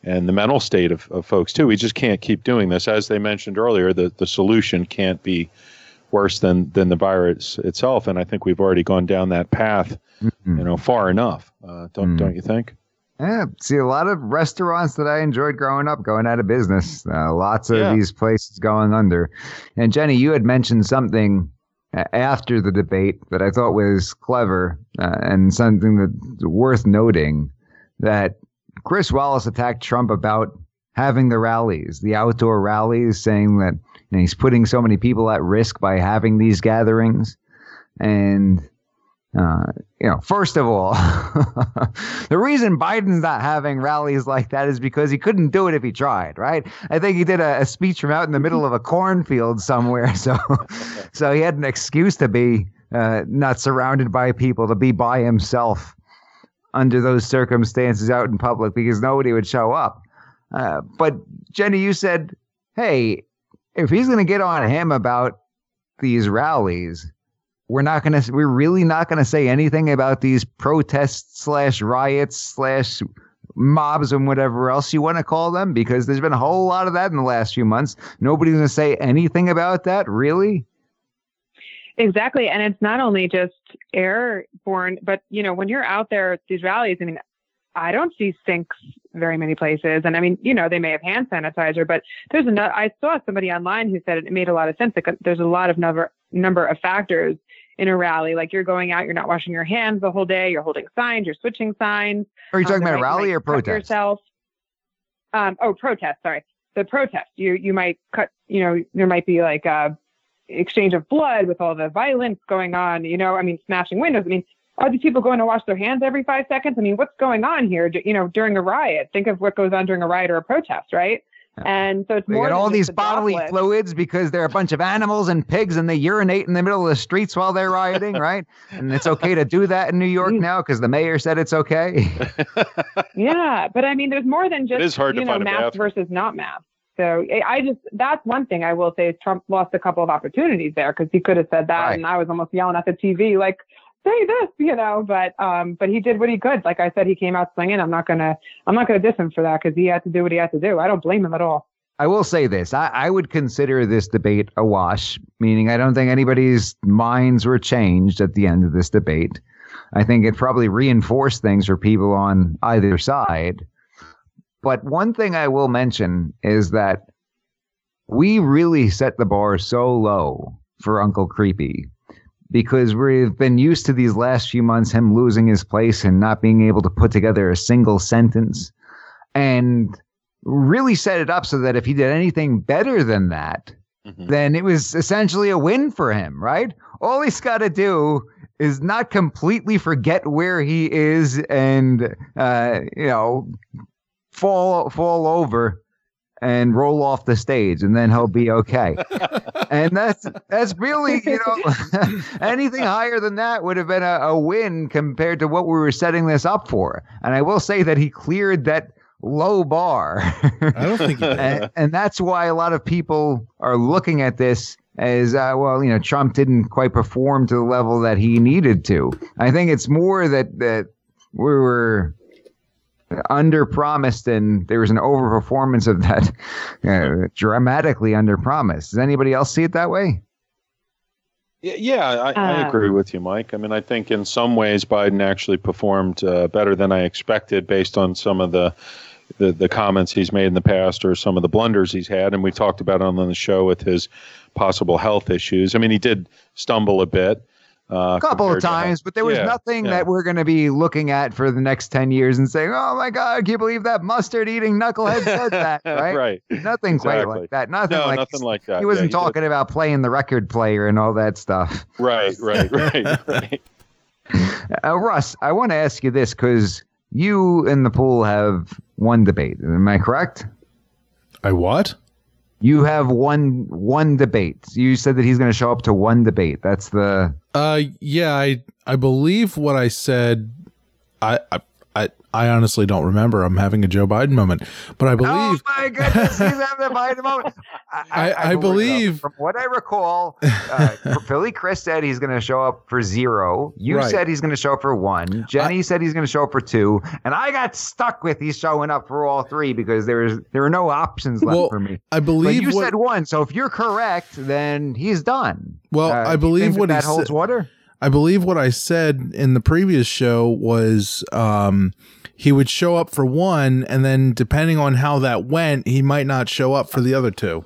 and the mental state of, of folks, too. We just can't keep doing this. As they mentioned earlier, the, the solution can't be worse than, than the virus itself, and I think we've already gone down that path, mm-hmm. you know, far enough, uh, don't mm-hmm. don't you think? Yeah, see a lot of restaurants that I enjoyed growing up going out of business. Uh, lots of yeah. these places going under. And Jenny, you had mentioned something after the debate that I thought was clever uh, and something that's worth noting, that Chris Wallace attacked Trump about having the rallies, the outdoor rallies, saying that you know, he's putting so many people at risk by having these gatherings. And Uh, you know, first of all, the reason Biden's not having rallies like that is because he couldn't do it if he tried, right? I think he did a, a speech from out in the middle of a cornfield somewhere, so so he had an excuse to be uh, not surrounded by people, to be by himself under those circumstances out in public because nobody would show up. Uh, but Jenny, you said, hey, if he's going to get on him about these rallies, We're not going to we're really not going to say anything about these protests slash riots slash mobs and whatever else you want to call them, because there's been a whole lot of that in the last few months. Nobody's going to say anything about that. Really? Exactly. And it's not only just airborne, but, you know, when you're out there at these rallies, I mean, I don't see sinks very many places. And I mean, you know, they may have hand sanitizer, but there's another, I saw somebody online who said it made a lot of sense because there's a lot of number, number of factors in a rally. Like you're going out, you're not washing your hands the whole day. You're holding signs, you're switching signs. Are you um, talking about a rally or protest? Um, oh, protest. Sorry. The protest, you, you might cut, you know, there might be like a exchange of blood with all the violence going on, you know, I mean, smashing windows. I mean, are these people going to wash their hands every five seconds? I mean, what's going on here? You know, during a riot, think of what goes on during a riot or a protest, right? Yeah. And so it's more. They get all these bodily fluids because they're a bunch of animals and pigs, and they urinate in the middle of the streets while they're rioting, right? And it's okay to do that in New York now because the mayor said it's okay. Yeah, but I mean, there's more than just it is hard you to know, find mask versus not mask. So I just, that's one thing I will say is Trump lost a couple of opportunities there because he could have said that, right. And I was almost yelling at the T V like, say this, you know, but, um, but he did what he could. Like I said, he came out swinging. I'm not going to, I'm not going to diss him for that because he had to do what he had to do. I don't blame him at all. I will say this. I, I would consider this debate a wash, meaning I don't think anybody's minds were changed at the end of this debate. I think it probably reinforced things for people on either side. But one thing I will mention is that we really set the bar so low for Uncle Creepy, because we've been used to these last few months, him losing his place and not being able to put together a single sentence, and really set it up so that if he did anything better than that, mm-hmm. then it was essentially a win for him, right? All he's got to do is not completely forget where he is and, uh, you know, fall fall over and roll off the stage, and then he'll be okay. And that's that's really, you know, anything higher than that would have been a, a win compared to what we were setting this up for. And I will say that he cleared that low bar. I don't think he did. And, and that's why a lot of people are looking at this as, uh, well, you know, Trump didn't quite perform to the level that he needed to. I think it's more that, that we were under-promised, and there was an overperformance of that, uh, dramatically under-promised. Does anybody else see it that way? Yeah, I, uh, I agree with you, Mike. I mean, I think in some ways Biden actually performed uh, better than I expected based on some of the, the the comments he's made in the past or some of the blunders he's had. And we talked about it on the show with his possible health issues. I mean, he did stumble a bit. Uh, a couple of times, but there was yeah, nothing yeah. that we're going to be looking at for the next ten years and saying, oh, my God, can you believe that mustard-eating knucklehead said that, right? right. Nothing exactly. quite like that. Nothing, no, like, nothing like that. He wasn't yeah, he talking did. about playing the record player and all that stuff. Right, right, right, right. Uh, Russ, I want to ask you this, because you and the pool have one debate. Am I correct? I what? You have one one debate. You said that he's going to show up to one debate. That's the. Uh, yeah, I I believe what I said. I I I honestly don't remember. I'm having a Joe Biden moment, but I believe. Oh my goodness, he's having a Biden moment. I, I, I, I believe, from what I recall, uh, Philly Chris said he's going to show up for zero. You right. said he's going to show up for one. Jenny I, said he's going to show up for two, and I got stuck with he's showing up for all three because there was there were no options left well, for me. I believe but you what, said one. So if you're correct, then he's done. Well, uh, I believe what that, that holds sa- water. I believe what I said in the previous show was um, he would show up for one, and then depending on how that went, he might not show up for the other two.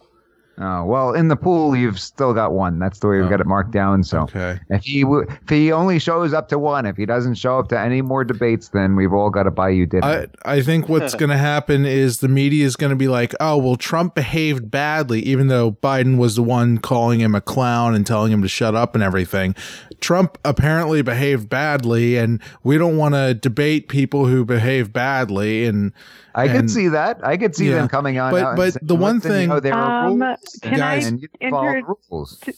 Oh, well, in the pool, you've still got one. That's the way we've oh. got it marked down. So okay. if he w- if he only shows up to one, if he doesn't show up to any more debates, then we've all got to buy you dinner. I, I think what's going to happen is the media is going to be like, oh, well, Trump behaved badly, even though Biden was the one calling him a clown and telling him to shut up and everything. Trump apparently behaved badly, and we don't want to debate people who behave badly. And I and, could see that. I could see yeah. them coming on. But, out but and the one thing, you know, um, can I inter- rules. T-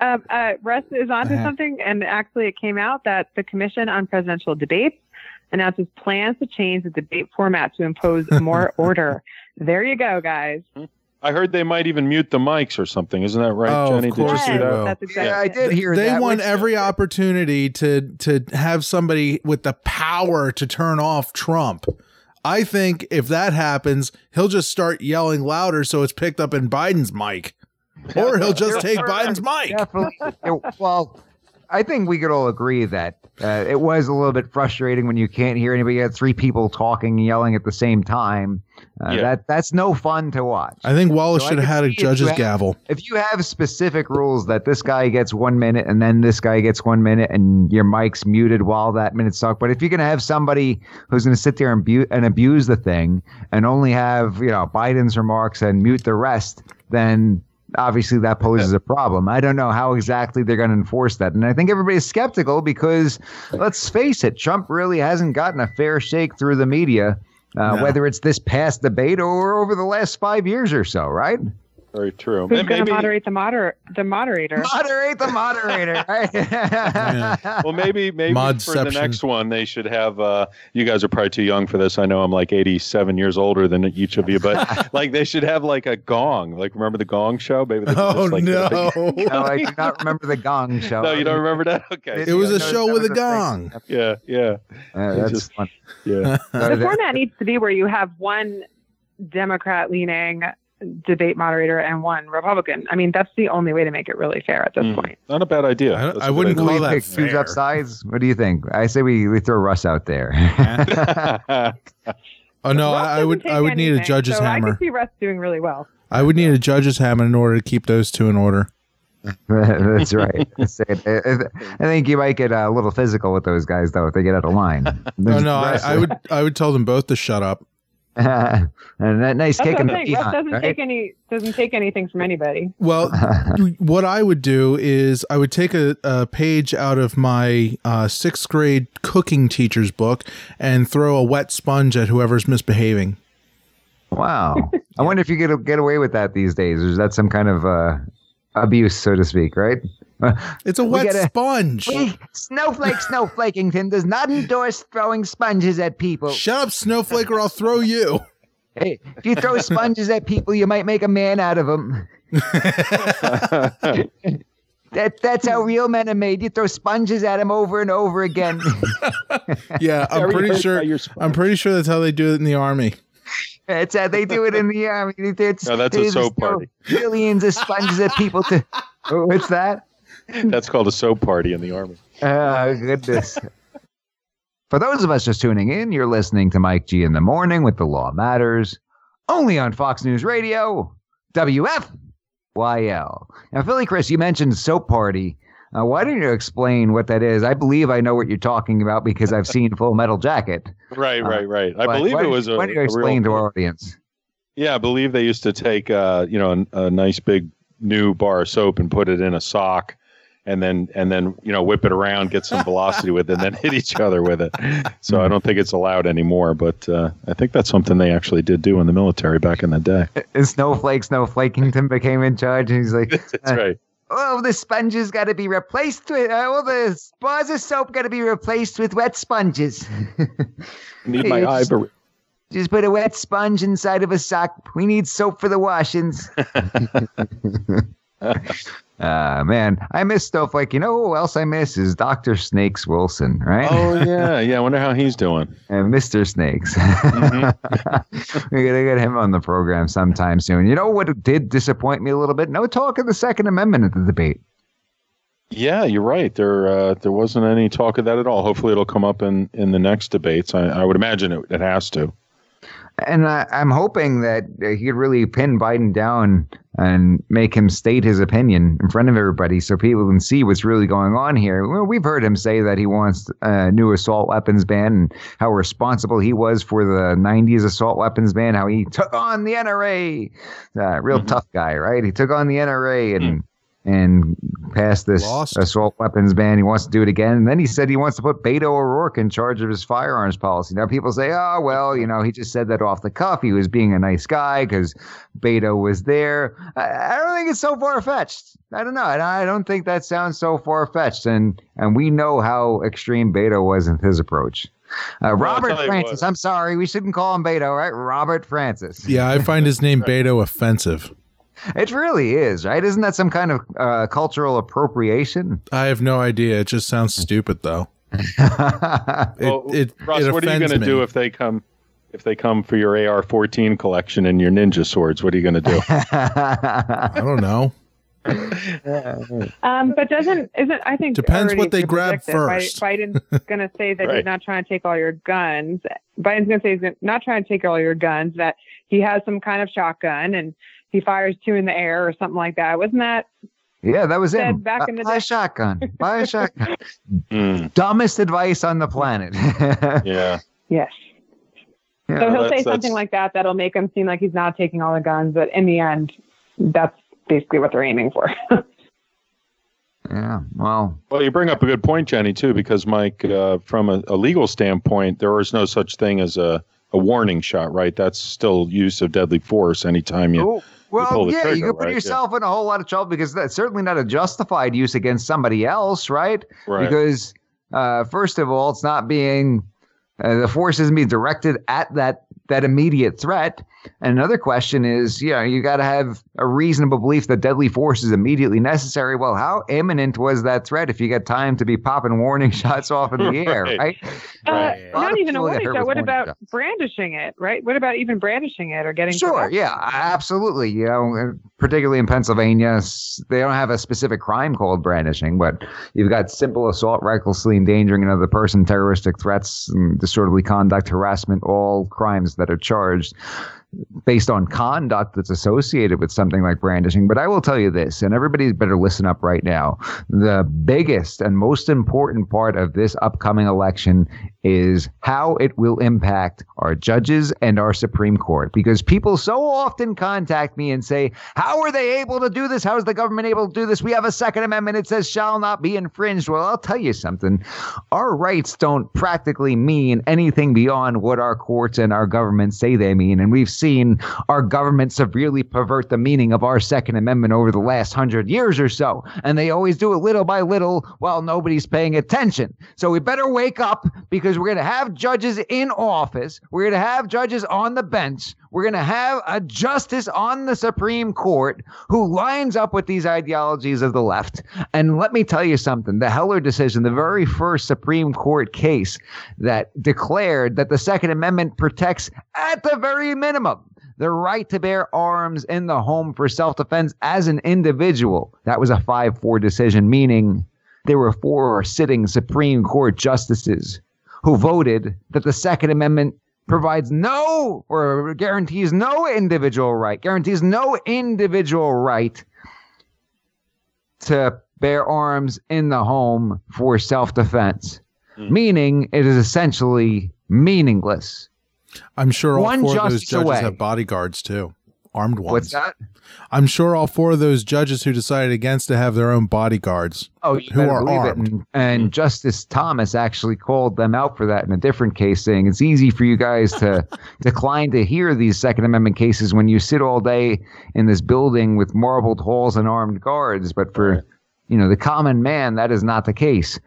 uh, uh, Russ is onto uh-huh. something, and actually, it came out that the Commission on Presidential Debates announces plans to change the debate format to impose more order. There you go, guys. I heard they might even mute the mics or something. Isn't that right, oh, Jenny? Of course did you see that? That's exactly yeah, I did hear they that. They want every opportunity to to have somebody with the power to turn off Trump. I think if that happens, he'll just start yelling louder so it's picked up in Biden's mic. Or he'll just take Biden's mic. It, well, I think we could all agree that uh, it was a little bit frustrating when you can't hear anybody. You had three people talking and yelling at the same time. Uh, yeah. That that's no fun to watch. I think Wallace so should have had a judge's gavel. If you have specific rules that this guy gets one minute and then this guy gets one minute and your mic's muted while that minute's talk. But if you're going to have somebody who's going to sit there and, bu- and abuse the thing and only have, you know, Biden's remarks and mute the rest, then obviously that poses a problem. I don't know how exactly they're going to enforce that. And I think everybody's skeptical because, let's face it, Trump really hasn't gotten a fair shake through the media. Uh, no. Whether it's this past debate or over the last five years or so, right? Very true. Who's going to moderate the moder the moderator? Moderate the moderator. Right? yeah. Well, maybe maybe Modception. For the next one they should have. Uh, you guys are probably too young for this. I know I'm like eighty-seven years older than each of you, but like they should have like a gong. Like remember the Gong Show? Maybe they oh just, like, no, big... no, I do not remember the Gong Show. No, you don't remember that? Okay, it, it was a show with a gong. Thing. Yeah, yeah. Uh, that's just fun. Yeah. The format needs to be where you have one Democrat leaning debate moderator and one Republican. I mean, that's the only way to make it really fair at this mm, point. Not a bad idea. I, I wouldn't call that fair. Who's up sides? What do you think? I say we, we throw Russ out there. oh no, I, I would I would anything, need a judge's so hammer. I could see Russ doing really well. I would need a judge's hammer in order to keep those two in order. That's right. That's I think you might get a little physical with those guys though if they get out of line. oh no, I, I would I would tell them both to shut up. Uh, and that nice That's kick in the behind, Russ doesn't right? take any doesn't take anything from anybody. Well, what I would do is I would take a, a page out of my uh, sixth grade cooking teacher's book and throw a wet sponge at whoever's misbehaving. Wow. Yeah. I wonder if you get get away with that these days. Is that some kind of uh, abuse, so to speak, right? It's a wet we gotta, sponge. We, snowflake Snowflakington does not endorse throwing sponges at people. Shut up, Snowflake, or I'll throw you. Hey, if you throw sponges at people, you might make a man out of them. That that's how real men are made. You throw sponges at them over and over again. Yeah, I'm pretty sure. I'm pretty sure that's how they do it in the army. That's how they do it in the army. It's, no, that's a soap party. Billions of sponges at people. To oh, what's that? That's called a soap party in the army. Oh goodness. For those of us just tuning in, you're listening to Mike G in the Morning with The Law Matters, only on Fox News Radio, W F Y L. Now, Philly Chris, you mentioned soap party. Uh, why don't you explain what that is? I believe I know what you're talking about because I've seen Full Metal Jacket. Right, uh, right, right. I believe it was. Why don't you explain to our audience? Yeah, I believe they used to take, uh, you know, a, a nice big new bar of soap and put it in a sock. And then, and then, you know, whip it around, get some velocity with it, and then hit each other with it. So I don't think it's allowed anymore. But uh, I think that's something they actually did do in the military back in the day. And Snowflake Snowflakington became in charge, and he's like, "That's uh, right. Oh, the sponges got to be replaced with uh, all the bars of soap got to be replaced with wet sponges." Need my ivory. Just put a wet sponge inside of a sock. We need soap for the washings. Ah, uh, man, I miss stuff like, you know who else I miss is Doctor Snakes Wilson, right? Oh, yeah. Yeah, I wonder how he's doing. And Mister Snakes. Mm-hmm. We're going to get him on the program sometime soon. You know what did disappoint me a little bit? No talk of the Second Amendment at the debate. Yeah, you're right. There uh, there wasn't any talk of that at all. Hopefully it'll come up in, in the next debates. I, I would imagine it, it has to. And I, I'm hoping that he could really pin Biden down and make him state his opinion in front of everybody so people can see what's really going on here. Well, we've heard him say that he wants a new assault weapons ban and how responsible he was for the nineties assault weapons ban, how he took on the N R A. Uh, real mm-hmm. tough guy, right? He took on the N R A and mm-hmm. and passed this Lost. assault weapons ban. He wants to do it again. And then he said he wants to put Beto O'Rourke in charge of his firearms policy. Now, people say, oh, well, you know, he just said that off the cuff. He was being a nice guy because Beto was there. I, I don't think it's so far-fetched. I don't know. I, I don't think that sounds so far-fetched. And and we know how extreme Beto was in his approach. Uh, Robert well, Francis. I'm sorry. We shouldn't call him Beto, right? Robert Francis. Yeah, I find his name Beto offensive. It really is, right? Isn't that some kind of uh, cultural appropriation? I have no idea. It just sounds stupid, though. it, well, it, Russ, it what are you going to do if they come if they come for your A R fourteen collection and your ninja swords? What are you going to do? I don't know. um, but doesn't isn't I think depends what they grab first. Biden, Biden's going to say that right. he's not trying to take all your guns. Biden's going to say he's not trying to take all your guns. That he has some kind of shotgun and. He fires two in the air or something like that. Wasn't that? Yeah, that was it. Back uh, in the buy day. a shotgun. Buy a shotgun. Mm. Dumbest advice on the planet. Yeah. Yes. Yeah. So he'll that's, say something that's... like that that'll make him seem like he's not taking all the guns. But in the end, that's basically what they're aiming for. Yeah. Well, well, you bring up a good point, Jenny, too, because, Mike, uh, from a, a legal standpoint, there is no such thing as a, a warning shot, right? That's still use of deadly force anytime you... Ooh. Well, yeah, trigger, you can put right? yourself yeah. in a whole lot of trouble because that's certainly not a justified use against somebody else, right? Right. Because, uh, first of all, it's not being, uh, the force isn't being directed at that that immediate threat. And another question is, you know, you got to have a reasonable belief that deadly force is immediately necessary. Well, how imminent was that threat if you got time to be popping warning shots off in the air, right? right? Uh, right. Not even a warning shot. What about shots. brandishing it, right? What about even brandishing it or getting... Sure, yeah, absolutely. You know, particularly in Pennsylvania, they don't have a specific crime called brandishing, but you've got simple assault, recklessly endangering another person, terroristic threats, and disorderly conduct, harassment, all crimes that are charged based on conduct that's associated with something like brandishing. But I will tell you this, and everybody better listen up right now. The biggest and most important part of this upcoming election is how it will impact our judges and our Supreme Court. Because people so often contact me and say, how are they able to do this? How is the government able to do this? We have a Second Amendment. It says shall not be infringed. Well, I'll tell you something. Our rights don't practically mean anything beyond what our courts and our government say they mean. And we've seen our government severely pervert the meaning of our Second Amendment over the last hundred years or so. And they always do it little by little while nobody's paying attention. So we better wake up, because we're going to have judges in office. We're going to have judges on the bench. We're going to have a justice on the Supreme Court who lines up with these ideologies of the left. And let me tell you something. The Heller decision, the very first Supreme Court case that declared that the Second Amendment protects, at the very minimum, the right to bear arms in the home for self-defense as an individual. That was a five four decision, meaning there were four sitting Supreme Court justices who voted that the Second Amendment provides no, or guarantees no individual right, guarantees no individual right to bear arms in the home for self-defense, mm. meaning it is essentially meaningless. I'm sure all One four of those judges away. have bodyguards too, armed ones. What's that? I'm sure all four of those judges who decided against to have their own bodyguards oh, you who are believe armed. It. And, and Justice Thomas actually called them out for that in a different case, saying it's easy for you guys to decline to hear these Second Amendment cases when you sit all day in this building with marbled halls and armed guards. But for, you know, the common man, that is not the case.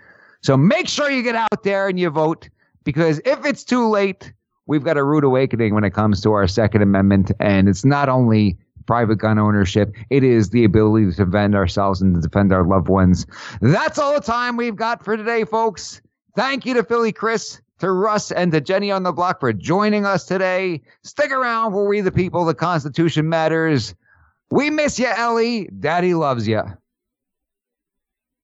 So make sure you get out there and you vote, because if it's too late, we've got a rude awakening when it comes to our Second Amendment. And it's not only private gun ownership. It is the ability to defend ourselves and to defend our loved ones. That's all the time we've got for today, folks. Thank you to Philly Chris, to Russ, and to Jenny on the Block for joining us today. Stick around for We the People. The Constitution matters. We miss you, Ellie. Daddy loves you.